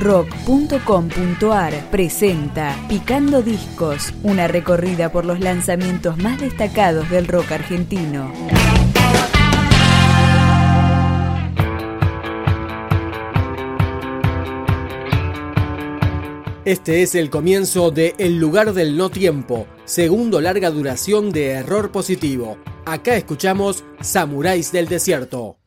Rock.com.ar presenta Picando Discos, una recorrida por los lanzamientos más destacados del rock argentino. Este es el comienzo de El Lugar del No Tiempo, segundo larga duración de Error Positivo. Acá escuchamos Samuráis del Desierto.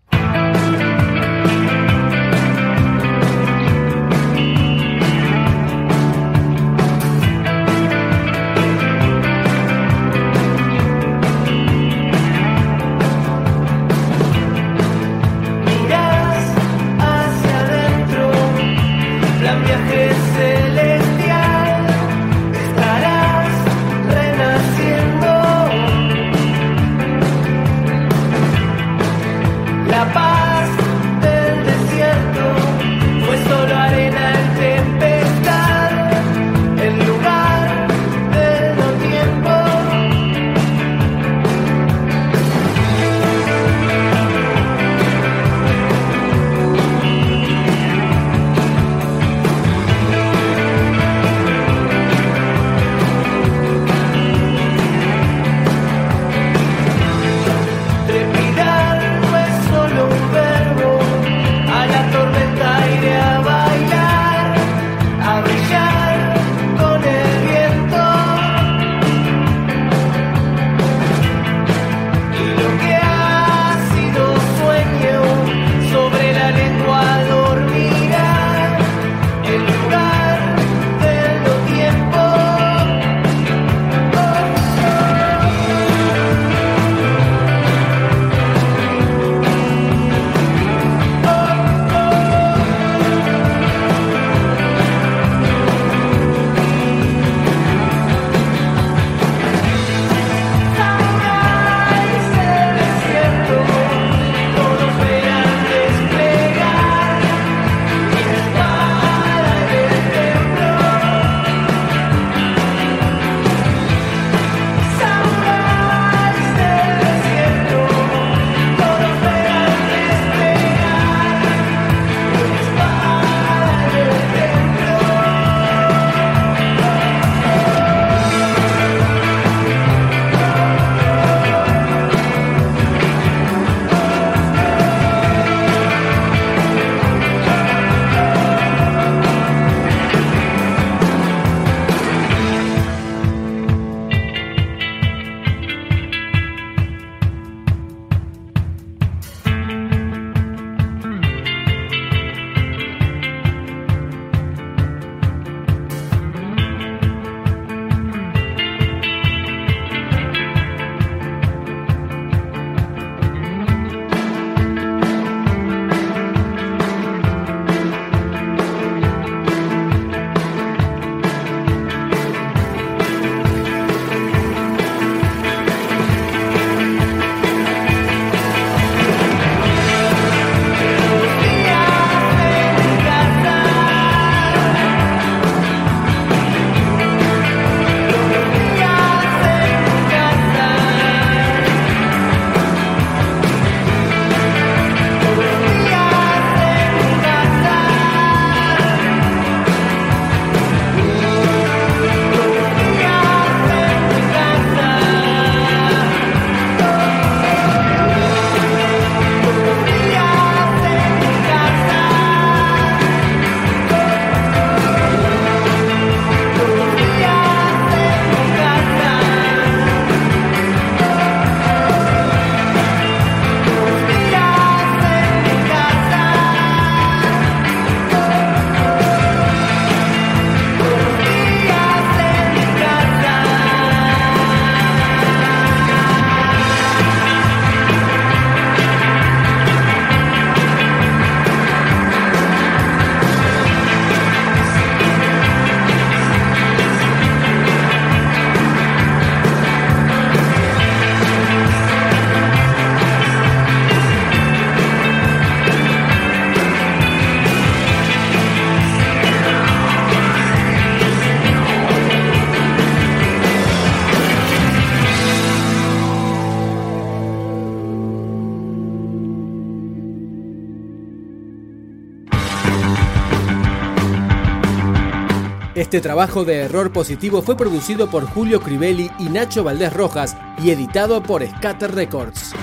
Este trabajo de Error Positivo fue producido por Julio Crivelli y Nacho Valdés Rojas y editado por Scatter Records.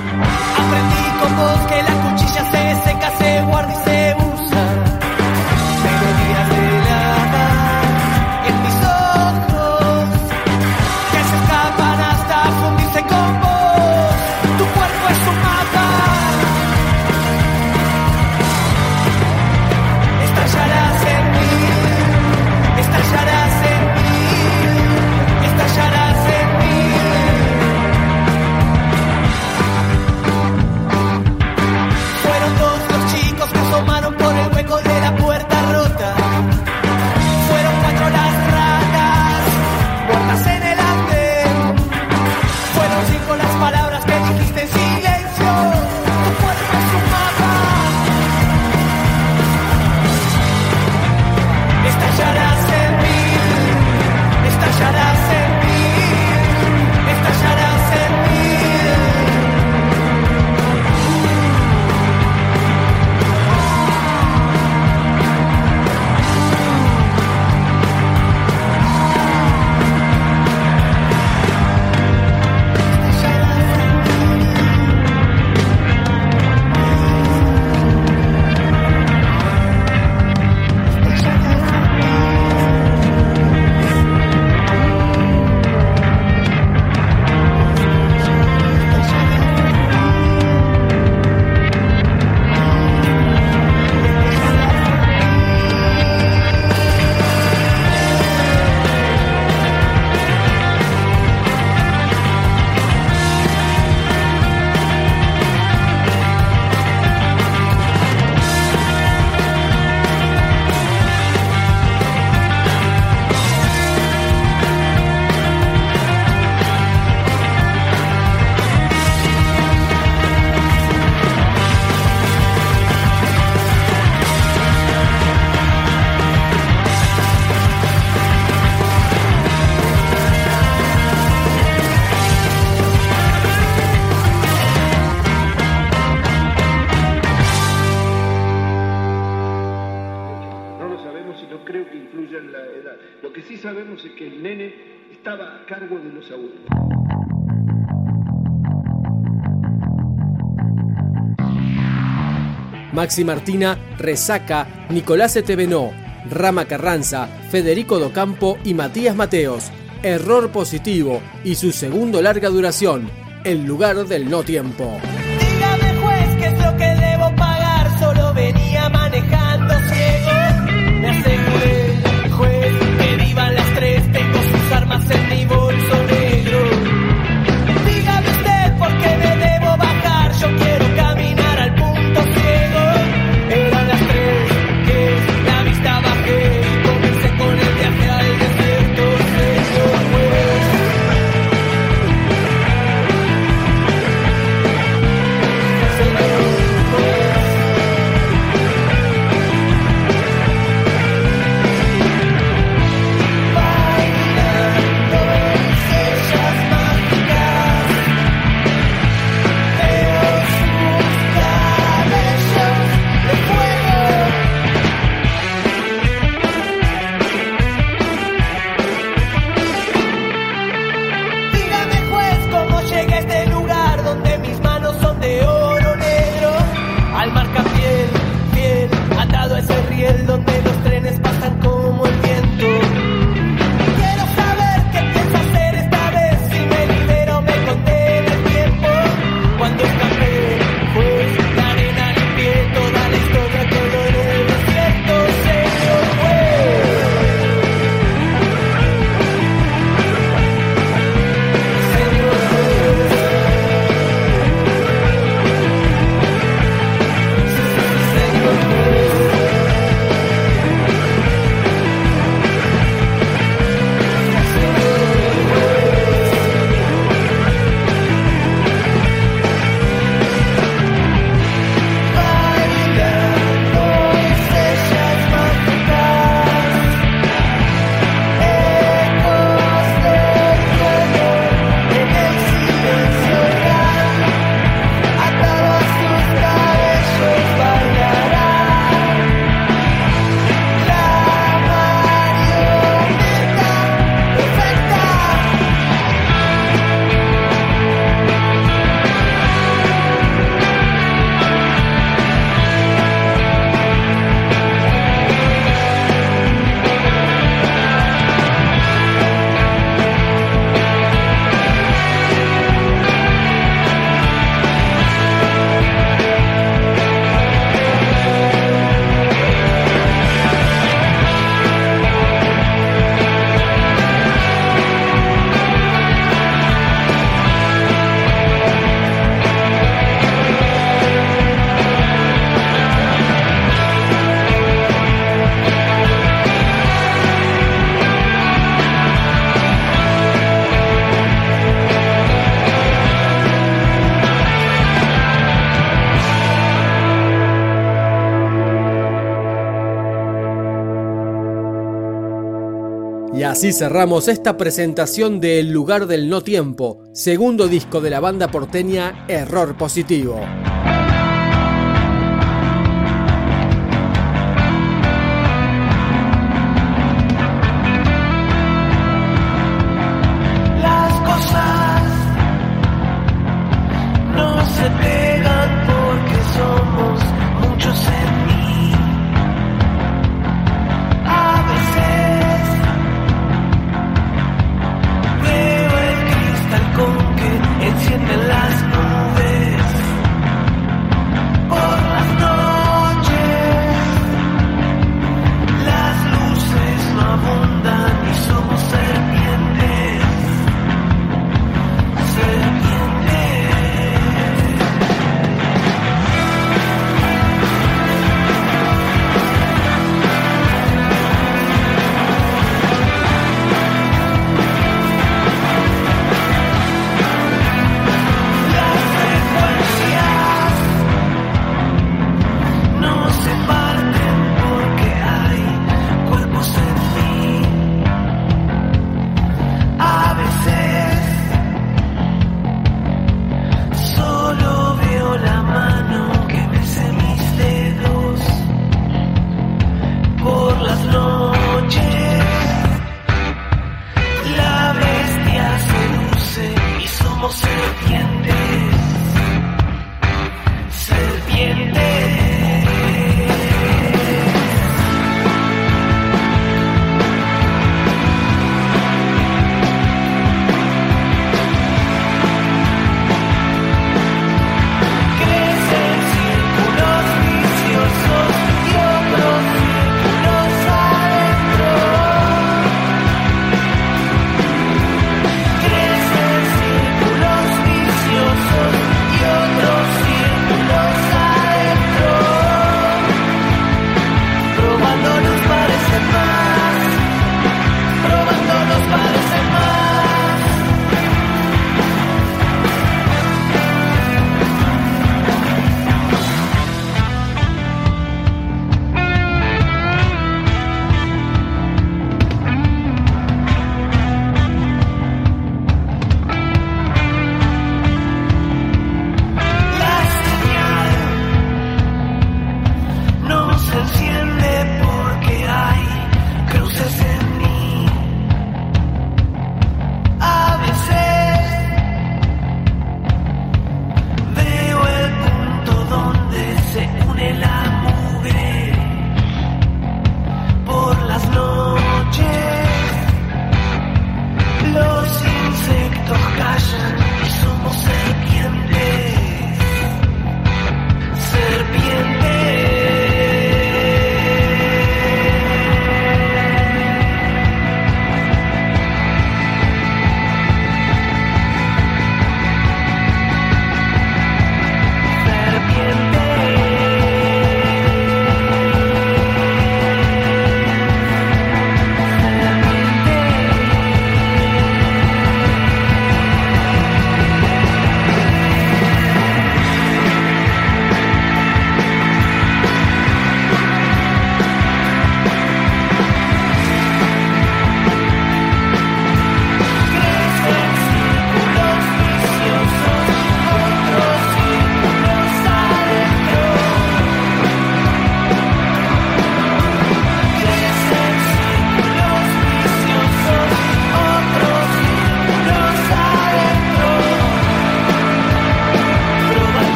Aprendí con vos que la cuchilla se seca, se guarda y se usa. Maxi Martina, Resaca, Nicolás Etevenó, Rama Carranza, Federico Docampo y Matías Mateos. Error Positivo y su segundo larga duración, El Lugar del No Tiempo. Dígame, juez, ¿qué es lo que debo pagar? Solo venía manejando ciego. Me aseguré, juez, que vivan las tres. Tengo sus armas en mi bolso negro. Dígame usted por qué me debo bajar. Yo quiero caminar al punto ciego. Eran las 3:10, la vista bajé y comencé con el viaje al desierto, señor juez. Y así cerramos esta presentación de El Lugar del No Tiempo, segundo disco de la banda porteña Error Positivo. Enciende las nubes.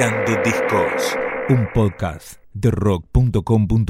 Fabricando Discos, un podcast de Rock.com.ar.